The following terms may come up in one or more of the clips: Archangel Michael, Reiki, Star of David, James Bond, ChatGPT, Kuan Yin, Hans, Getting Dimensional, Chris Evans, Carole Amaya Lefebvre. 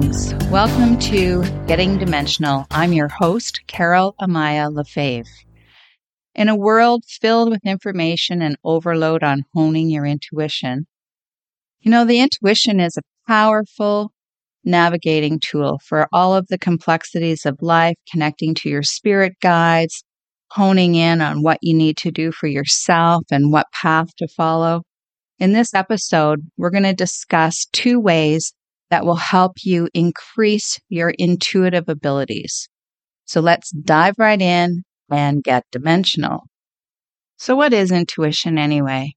Greetings. Welcome to Getting Dimensional. I'm your host, Carole Amaya Lefebvre. In a world filled with information and overload on honing your intuition, the intuition is a powerful navigating tool for all of the complexities of life, connecting to your spirit guides, honing in on what you need to do for yourself and what path to follow. In this episode, we're going to discuss two ways that will help you increase your intuitive abilities. So let's dive right in and get dimensional. So what is intuition anyway?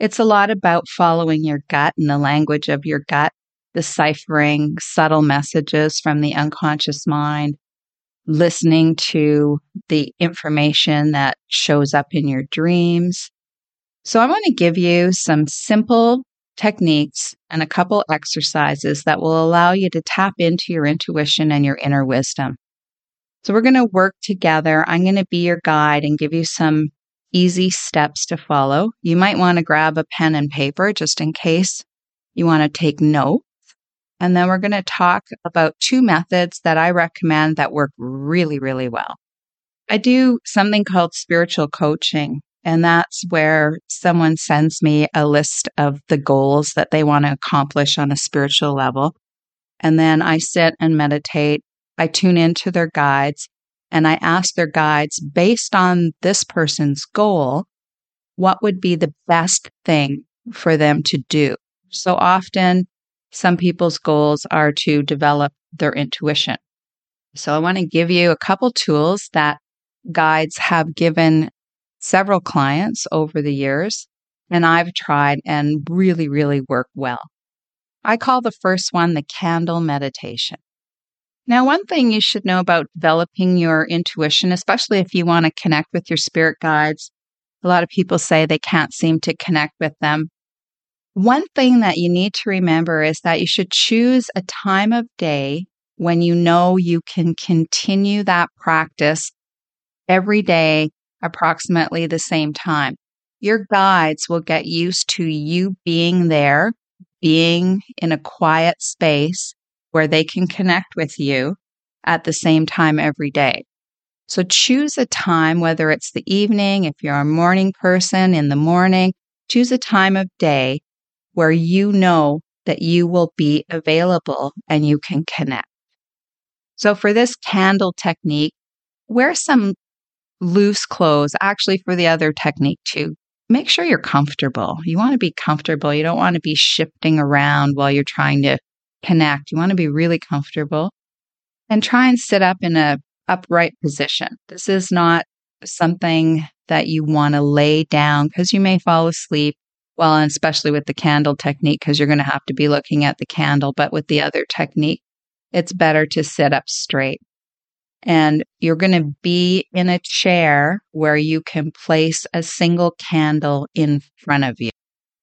It's a lot about following your gut and the language of your gut, deciphering subtle messages from the unconscious mind, listening to the information that shows up in your dreams. So I want to give you some simple techniques and a couple exercises that will allow you to tap into your intuition and your inner wisdom. So we're going to work together. I'm going to be your guide and give you some easy steps to follow. You might want to grab a pen and paper just in case you want to take notes. And then we're going to talk about two methods that I recommend that work really, really well. I do something called spiritual coaching. And that's where someone sends me a list of the goals that they want to accomplish on a spiritual level. And then I sit and meditate. I tune into their guides and I ask their guides, based on this person's goal, what would be the best thing for them to do? So often, some people's goals are to develop their intuition. So I want to give you a couple tools that guides have given several clients over the years, and I've tried and really, really work well. I call the first one the candle meditation. Now, one thing you should know about developing your intuition, especially if you want to connect with your spirit guides, a lot of people say they can't seem to connect with them. One thing that you need to remember is that you should choose a time of day when you know you can continue that practice every day approximately the same time. Your guides will get used to you being there, being in a quiet space where they can connect with you at the same time every day. So choose a time, whether it's the evening, if you're a morning person, in the morning, choose a time of day where you know that you will be available and you can connect. So for this candle technique, wear some loose clothes. Actually, for the other technique too, make sure you're comfortable. You want to be comfortable. You don't want to be shifting around while you're trying to connect. You want to be really comfortable and try and sit up in an upright position. This is not something that you want to lay down because you may fall asleep. Well, and especially with the candle technique, because you're going to have to be looking at the candle. But with the other technique, it's better to sit up straight. And you're going to be in a chair where you can place a single candle in front of you.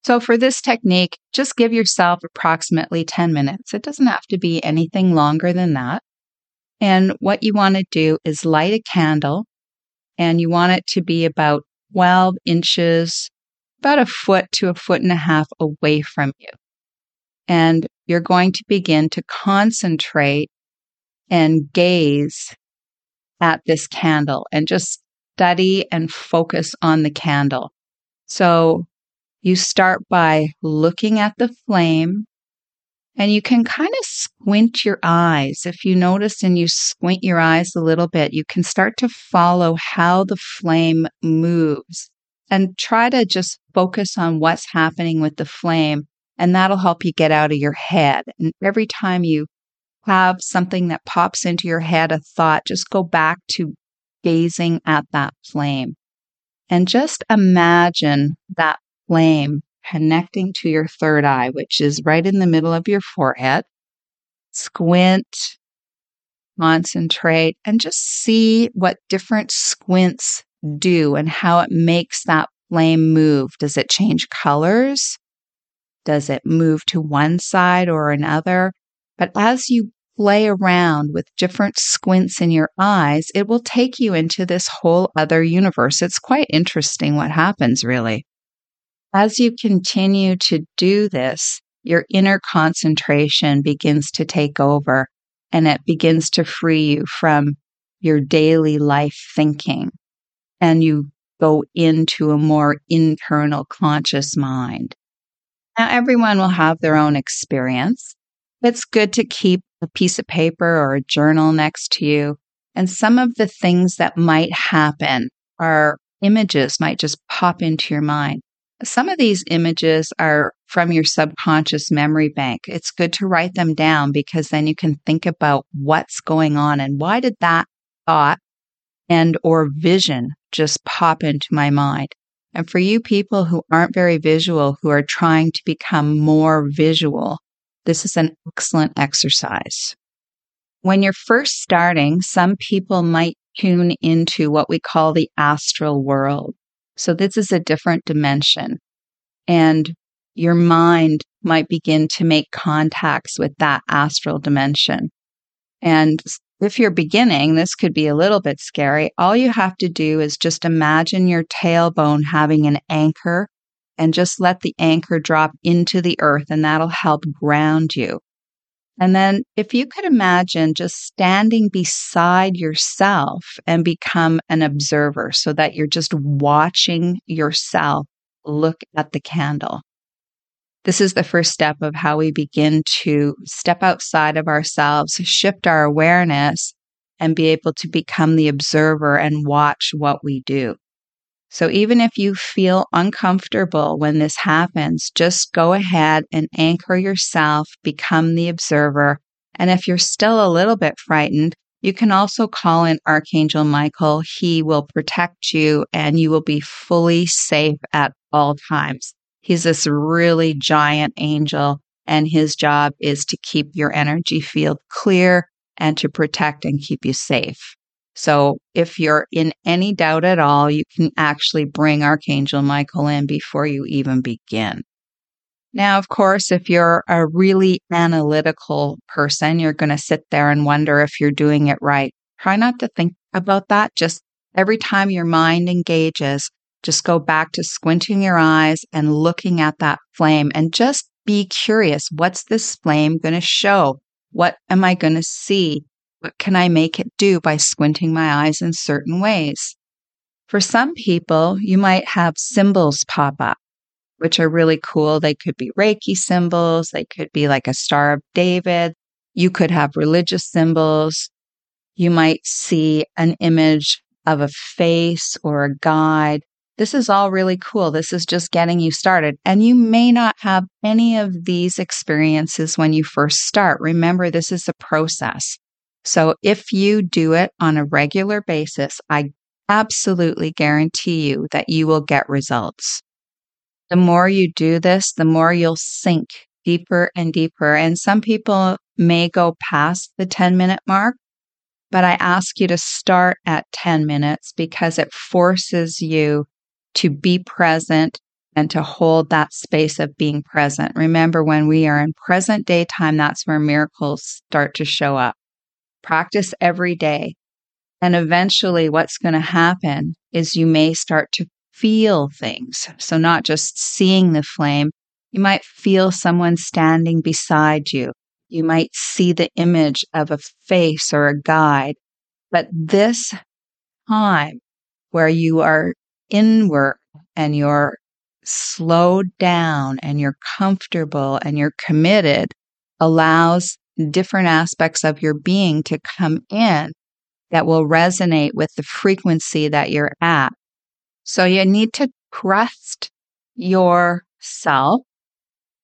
So for this technique, just give yourself approximately 10 minutes. It doesn't have to be anything longer than that. And what you want to do is light a candle, and you want it to be about 12 inches, about a foot to a foot and a half away from you. And you're going to begin to concentrate and gaze at this candle and just study and focus on the candle. So you start by looking at the flame, and you can kind of squint your eyes. If you notice and you squint your eyes a little bit, you can start to follow how the flame moves and try to just focus on what's happening with the flame, and that'll help you get out of your head. And every time you have something that pops into your head, a thought, just go back to gazing at that flame. And just imagine that flame connecting to your third eye, which is right in the middle of your forehead. Squint, concentrate, and just see what different squints do and how it makes that flame move. Does it change colors? Does it move to one side or another? But as you play around with different squints in your eyes, it will take you into this whole other universe. It's quite interesting what happens, really. As you continue to do this, your inner concentration begins to take over, and it begins to free you from your daily life thinking, and you go into a more internal conscious mind. Now, everyone will have their own experience. It's good to keep a piece of paper or a journal next to you. And some of the things that might happen are images might just pop into your mind. Some of these images are from your subconscious memory bank. It's good to write them down because then you can think about what's going on and why did that thought and or vision just pop into my mind. And for you people who aren't very visual, who are trying to become more visual, this is an excellent exercise. When you're first starting, some people might tune into what we call the astral world. So this is a different dimension, and your mind might begin to make contacts with that astral dimension. And if you're beginning, this could be a little bit scary. All you have to do is just imagine your tailbone having an anchor and just let the anchor drop into the earth, and that'll help ground you. And then if you could imagine just standing beside yourself and become an observer so that you're just watching yourself look at the candle. This is the first step of how we begin to step outside of ourselves, shift our awareness, and be able to become the observer and watch what we do. So even if you feel uncomfortable when this happens, just go ahead and anchor yourself, become the observer. And if you're still a little bit frightened, you can also call in Archangel Michael. He will protect you and you will be fully safe at all times. He's this really giant angel, and his job is to keep your energy field clear and to protect and keep you safe. So if you're in any doubt at all, you can actually bring Archangel Michael in before you even begin. Now, of course, if you're a really analytical person, you're going to sit there and wonder if you're doing it right. Try not to think about that. Just every time your mind engages, just go back to squinting your eyes and looking at that flame and just be curious. What's this flame going to show? What am I going to see? What can I make it do by squinting my eyes in certain ways? For some people, you might have symbols pop up, which are really cool. They could be Reiki symbols. They could be like a Star of David. You could have religious symbols. You might see an image of a face or a guide. This is all really cool. This is just getting you started. And you may not have any of these experiences when you first start. Remember, this is a process. So if you do it on a regular basis, I absolutely guarantee you that you will get results. The more you do this, the more you'll sink deeper and deeper. And some people may go past the 10-minute mark, but I ask you to start at 10 minutes because it forces you to be present and to hold that space of being present. Remember, when we are in present day time, that's where miracles start to show up. Practice every day. And eventually what's going to happen is you may start to feel things. So not just seeing the flame, you might feel someone standing beside you. You might see the image of a face or a guide. But this time where you are inward and you're slowed down and you're comfortable and you're committed allows different aspects of your being to come in that will resonate with the frequency that you're at. So you need to trust yourself,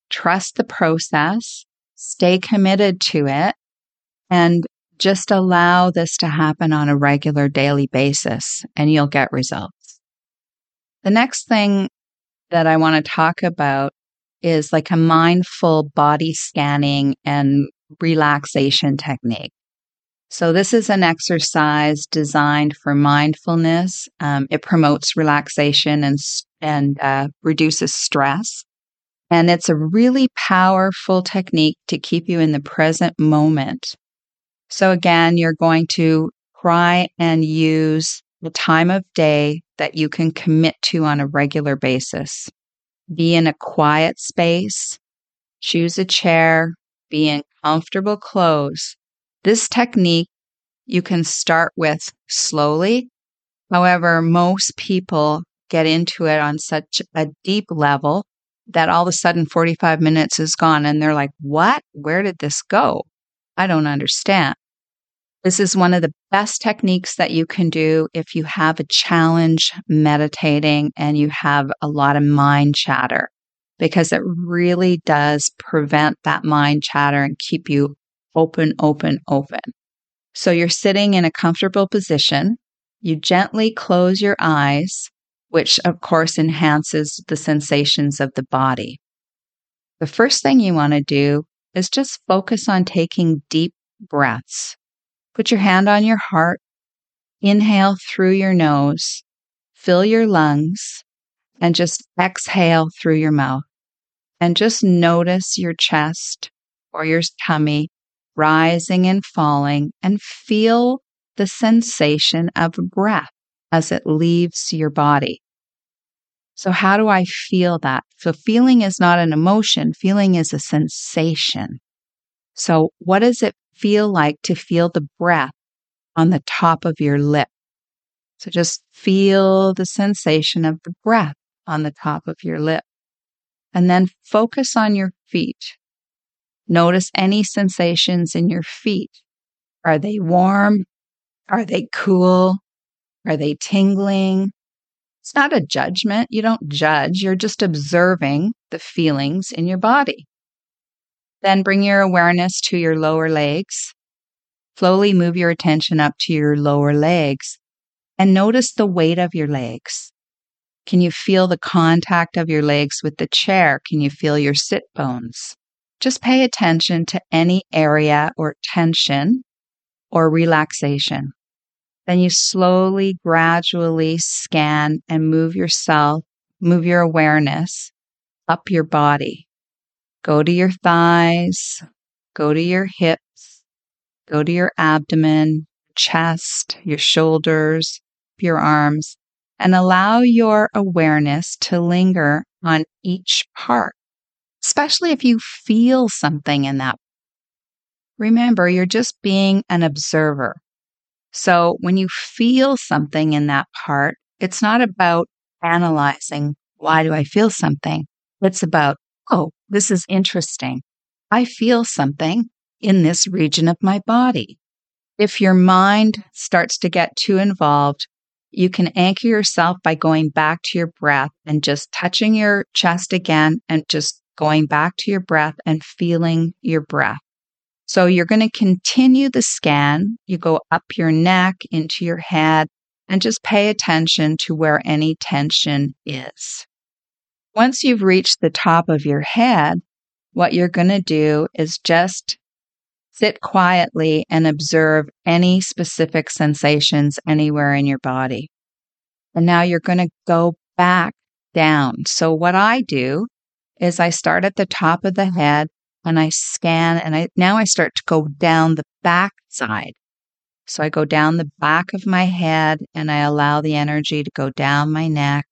trust the process, stay committed to it, and just allow this to happen on a regular daily basis, and you'll get results. The next thing that I want to talk about is like a mindful body scanning and relaxation technique. So this is an exercise designed for mindfulness. It promotes relaxation and reduces stress. And it's a really powerful technique to keep you in the present moment. So again, you're going to try and use the time of day that you can commit to on a regular basis. Be in a quiet space. Choose a chair, be in comfortable clothes. This technique you can start with slowly. However, most people get into it on such a deep level that all of a sudden 45 minutes is gone and they're like, what? Where did this go? I don't understand. This is one of the best techniques that you can do if you have a challenge meditating and you have a lot of mind chatter, because it really does prevent that mind chatter and keep you open, open, open. So you're sitting in a comfortable position. You gently close your eyes, which of course enhances the sensations of the body. The first thing you want to do is just focus on taking deep breaths. Put your hand on your heart, inhale through your nose, fill your lungs, and just exhale through your mouth. And just notice your chest or your tummy rising and falling, and feel the sensation of breath as it leaves your body. So how do I feel that? So feeling is not an emotion. Feeling is a sensation. So what does it feel like to feel the breath on the top of your lip? So just feel the sensation of the breath on the top of your lip. And then focus on your feet. Notice any sensations in your feet. Are they warm? Are they cool? Are they tingling? It's not a judgment. You don't judge. You're just observing the feelings in your body. Then bring your awareness to your lower legs. Slowly move your attention up to your lower legs and notice the weight of your legs. Can you feel the contact of your legs with the chair? Can you feel your sit bones? Just pay attention to any area or tension or relaxation. Then you slowly, gradually scan and move your awareness up your body. Go to your thighs, go to your hips, go to your abdomen, chest, your shoulders, your arms, and allow your awareness to linger on each part, especially if you feel something in that. Remember, you're just being an observer. So when you feel something in that part, it's not about analyzing, why do I feel something? It's about, oh, this is interesting. I feel something in this region of my body. If your mind starts to get too involved, you can anchor yourself by going back to your breath and just touching your chest again and just going back to your breath and feeling your breath. So you're going to continue the scan. You go up your neck, into your head, and just pay attention to where any tension is. Once you've reached the top of your head, what you're going to do is just sit quietly and observe any specific sensations anywhere in your body. And now you're going to go back down. So what I do is I start at the top of the head, and I scan, and now I start to go down the back side. So I go down the back of my head, and I allow the energy to go down my neck.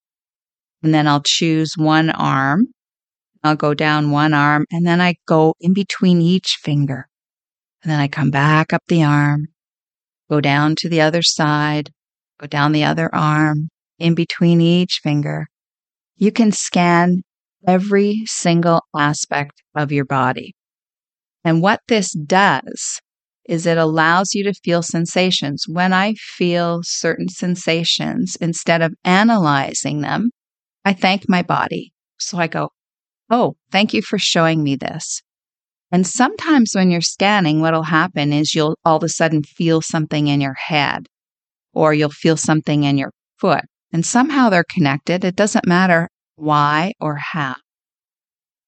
And then I'll choose one arm. I'll go down one arm, and then I go in between each finger. And then I come back up the arm, go down to the other side, go down the other arm, in between each finger. You can scan every single aspect of your body. And what this does is it allows you to feel sensations. When I feel certain sensations, instead of analyzing them, I thank my body. So I go, oh, thank you for showing me this. And sometimes when you're scanning, what'll happen is you'll all of a sudden feel something in your head, or you'll feel something in your foot. And somehow they're connected. It doesn't matter why or how.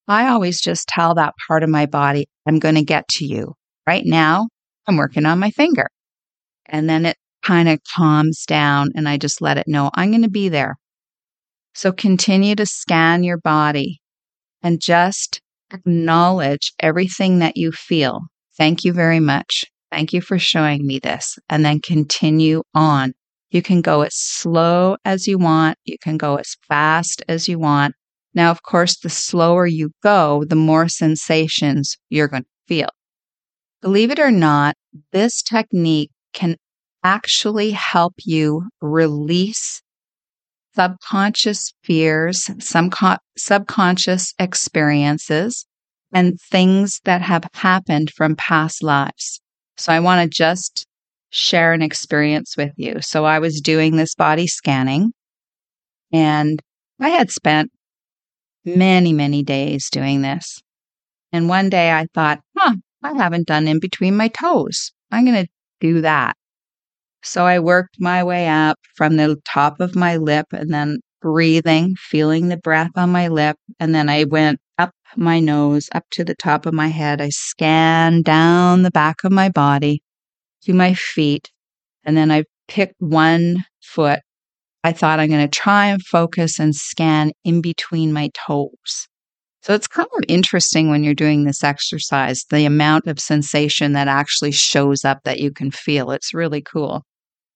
I always just tell that part of my body, I'm going to get to you. Right now, I'm working on my finger. And then it kind of calms down and I just let it know I'm going to be there. So continue to scan your body and just acknowledge everything that you feel. Thank you very much. Thank you for showing me this. And then continue on. You can go as slow as you want. You can go as fast as you want. Now, of course, the slower you go, the more sensations you're going to feel. Believe it or not, this technique can actually help you release subconscious fears, some subconscious experiences, and things that have happened from past lives. So I want to just share an experience with you. So I was doing this body scanning, and I had spent many, many days doing this. And one day I thought, I haven't done in between my toes. I'm going to do that. So I worked my way up from the top of my lip and then breathing, feeling the breath on my lip. And then I went up my nose, up to the top of my head. I scanned down the back of my body to my feet. And then I picked one foot. I thought I'm going to try and focus and scan in between my toes. So it's kind of interesting when you're doing this exercise, the amount of sensation that actually shows up that you can feel. It's really cool.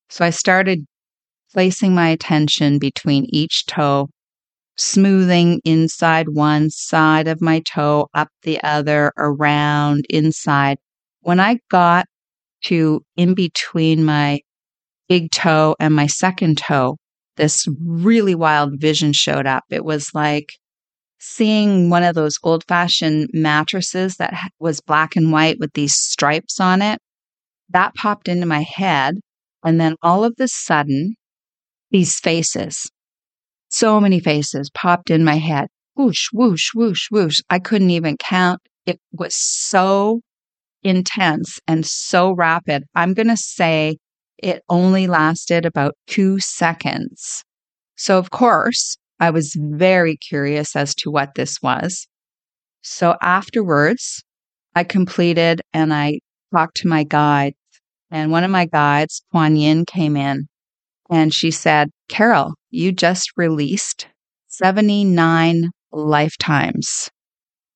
So I started placing my attention between each toe, smoothing inside one side of my toe, up the other, around, inside. When I got to in between my big toe and my second toe, this really wild vision showed up. It was like seeing one of those old-fashioned mattresses that was black and white with these stripes on it. That popped into my head. And then all of a sudden, these faces, so many faces popped in my head. Whoosh, whoosh, whoosh, whoosh. I couldn't even count. It was so intense and so rapid. I'm going to say it only lasted about 2 seconds. So, of course, I was very curious as to what this was. So afterwards, I completed and I talked to my guides. And one of my guides, Kuan Yin, came in and she said, "Carole, you just released 79 lifetimes."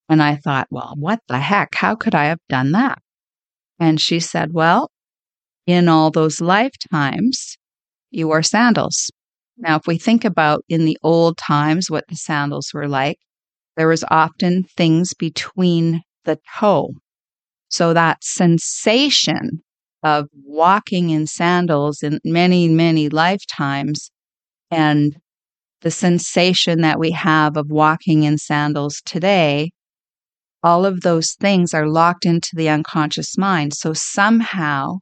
And I thought, well, what the heck? How could I have done that? And she said, well, in all those lifetimes, you wore sandals. Now, if we think about in the old times what the sandals were like, there was often things between the toe. So that sensation of walking in sandals in many, many lifetimes and the sensation that we have of walking in sandals today, all of those things are locked into the unconscious mind. So somehow,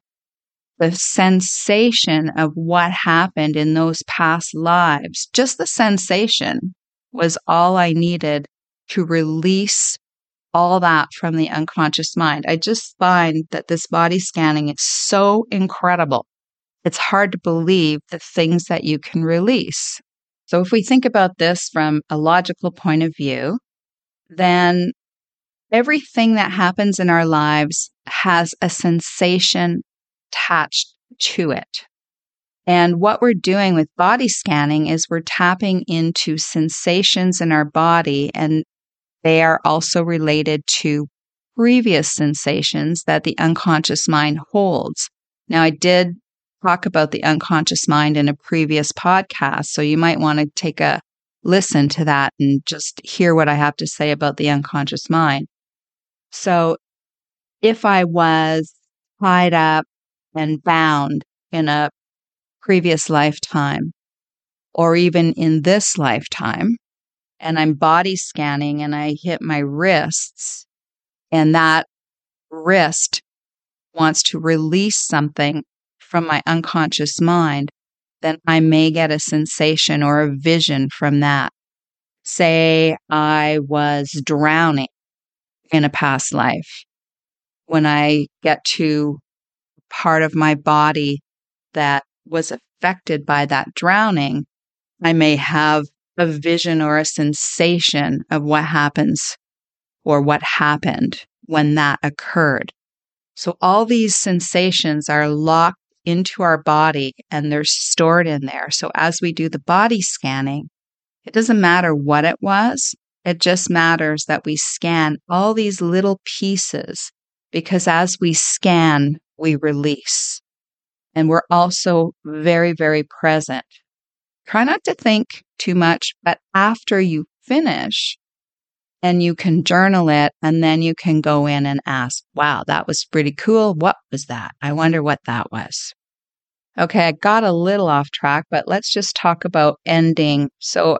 the sensation of what happened in those past lives, just the sensation was all I needed to release all that from the unconscious mind. I just find that this body scanning is so incredible. It's hard to believe the things that you can release. So if we think about this from a logical point of view, then everything that happens in our lives has a sensation attached to it. And what we're doing with body scanning is we're tapping into sensations in our body, and they are also related to previous sensations that the unconscious mind holds. Now, I did talk about the unconscious mind in a previous podcast, so you might want to take a listen to that and just hear what I have to say about the unconscious mind. So if I was tied up and bound in a previous lifetime, or even in this lifetime, and I'm body scanning and I hit my wrists, and that wrist wants to release something from my unconscious mind, then I may get a sensation or a vision from that. Say I was drowning in a past life. When I get to part of my body that was affected by that drowning, I may have a vision or a sensation of what happens or what happened when that occurred. So all these sensations are locked into our body and they're stored in there. So as we do the body scanning, it doesn't matter what it was. It just matters that we scan all these little pieces, because as we scan, we release. And we're also very, very present. Try not to think too much, but after you finish and you can journal it, and then you can go in and ask, wow, that was pretty cool. What was that? I wonder what that was. Okay, I got a little off track, but let's just talk about ending. So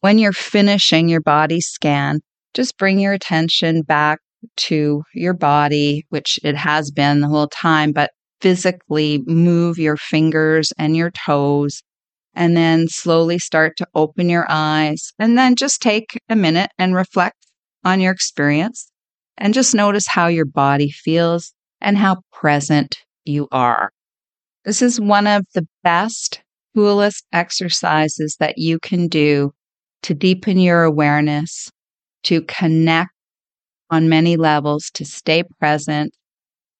when you're finishing your body scan, just bring your attention back to your body, which it has been the whole time, but physically move your fingers and your toes, and then slowly start to open your eyes. And then just take a minute and reflect on your experience and just notice how your body feels and how present you are. This is one of the best, coolest exercises that you can do to deepen your awareness, to connect on many levels, to stay present,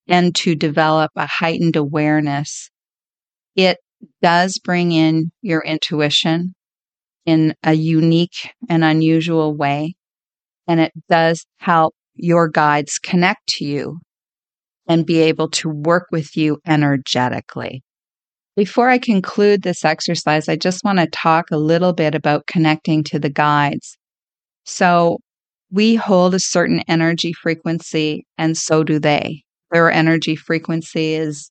and to develop a heightened awareness. It does bring in your intuition in a unique and unusual way, and it does help your guides connect to you and be able to work with you energetically. Before I conclude this exercise, I just want to talk a little bit about connecting to the guides. So we hold a certain energy frequency, and so do they. Their energy frequency is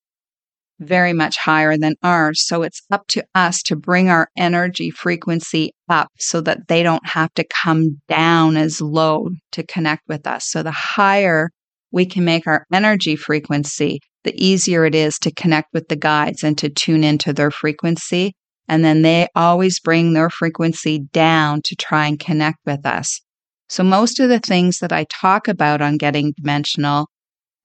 very much higher than ours. So it's up to us to bring our energy frequency up so that they don't have to come down as low to connect with us. So the higher we can make our energy frequency, the easier it is to connect with the guides and to tune into their frequency. And then they always bring their frequency down to try and connect with us. So most of the things that I talk about on Getting Dimensional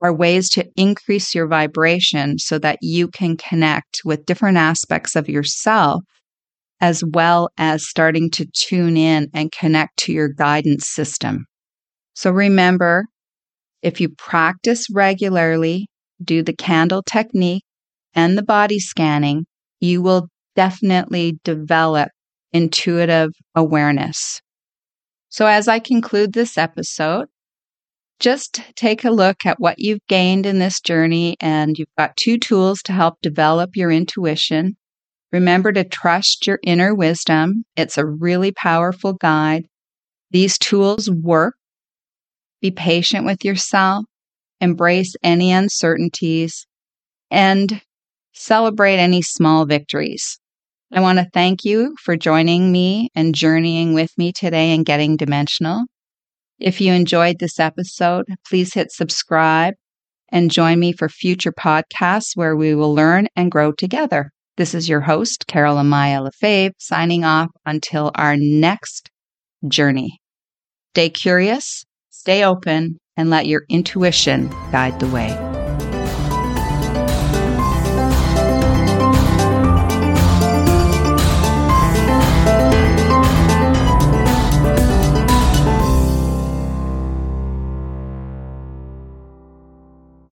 are ways to increase your vibration so that you can connect with different aspects of yourself, as well as starting to tune in and connect to your guidance system. So remember, if you practice regularly, do the candle technique and the body scanning, you will definitely develop intuitive awareness. So as I conclude this episode, just take a look at what you've gained in this journey, and you've got 2 tools to help develop your intuition. Remember to trust your inner wisdom. It's a really powerful guide. These tools work. Be patient with yourself. Embrace any uncertainties and celebrate any small victories. I want to thank you for joining me and journeying with me today and Getting Dimensional. If you enjoyed this episode, please hit subscribe and join me for future podcasts where we will learn and grow together. This is your host, Carole Amaya Lefebvre, signing off until our next journey. Stay curious, stay open, and let your intuition guide the way.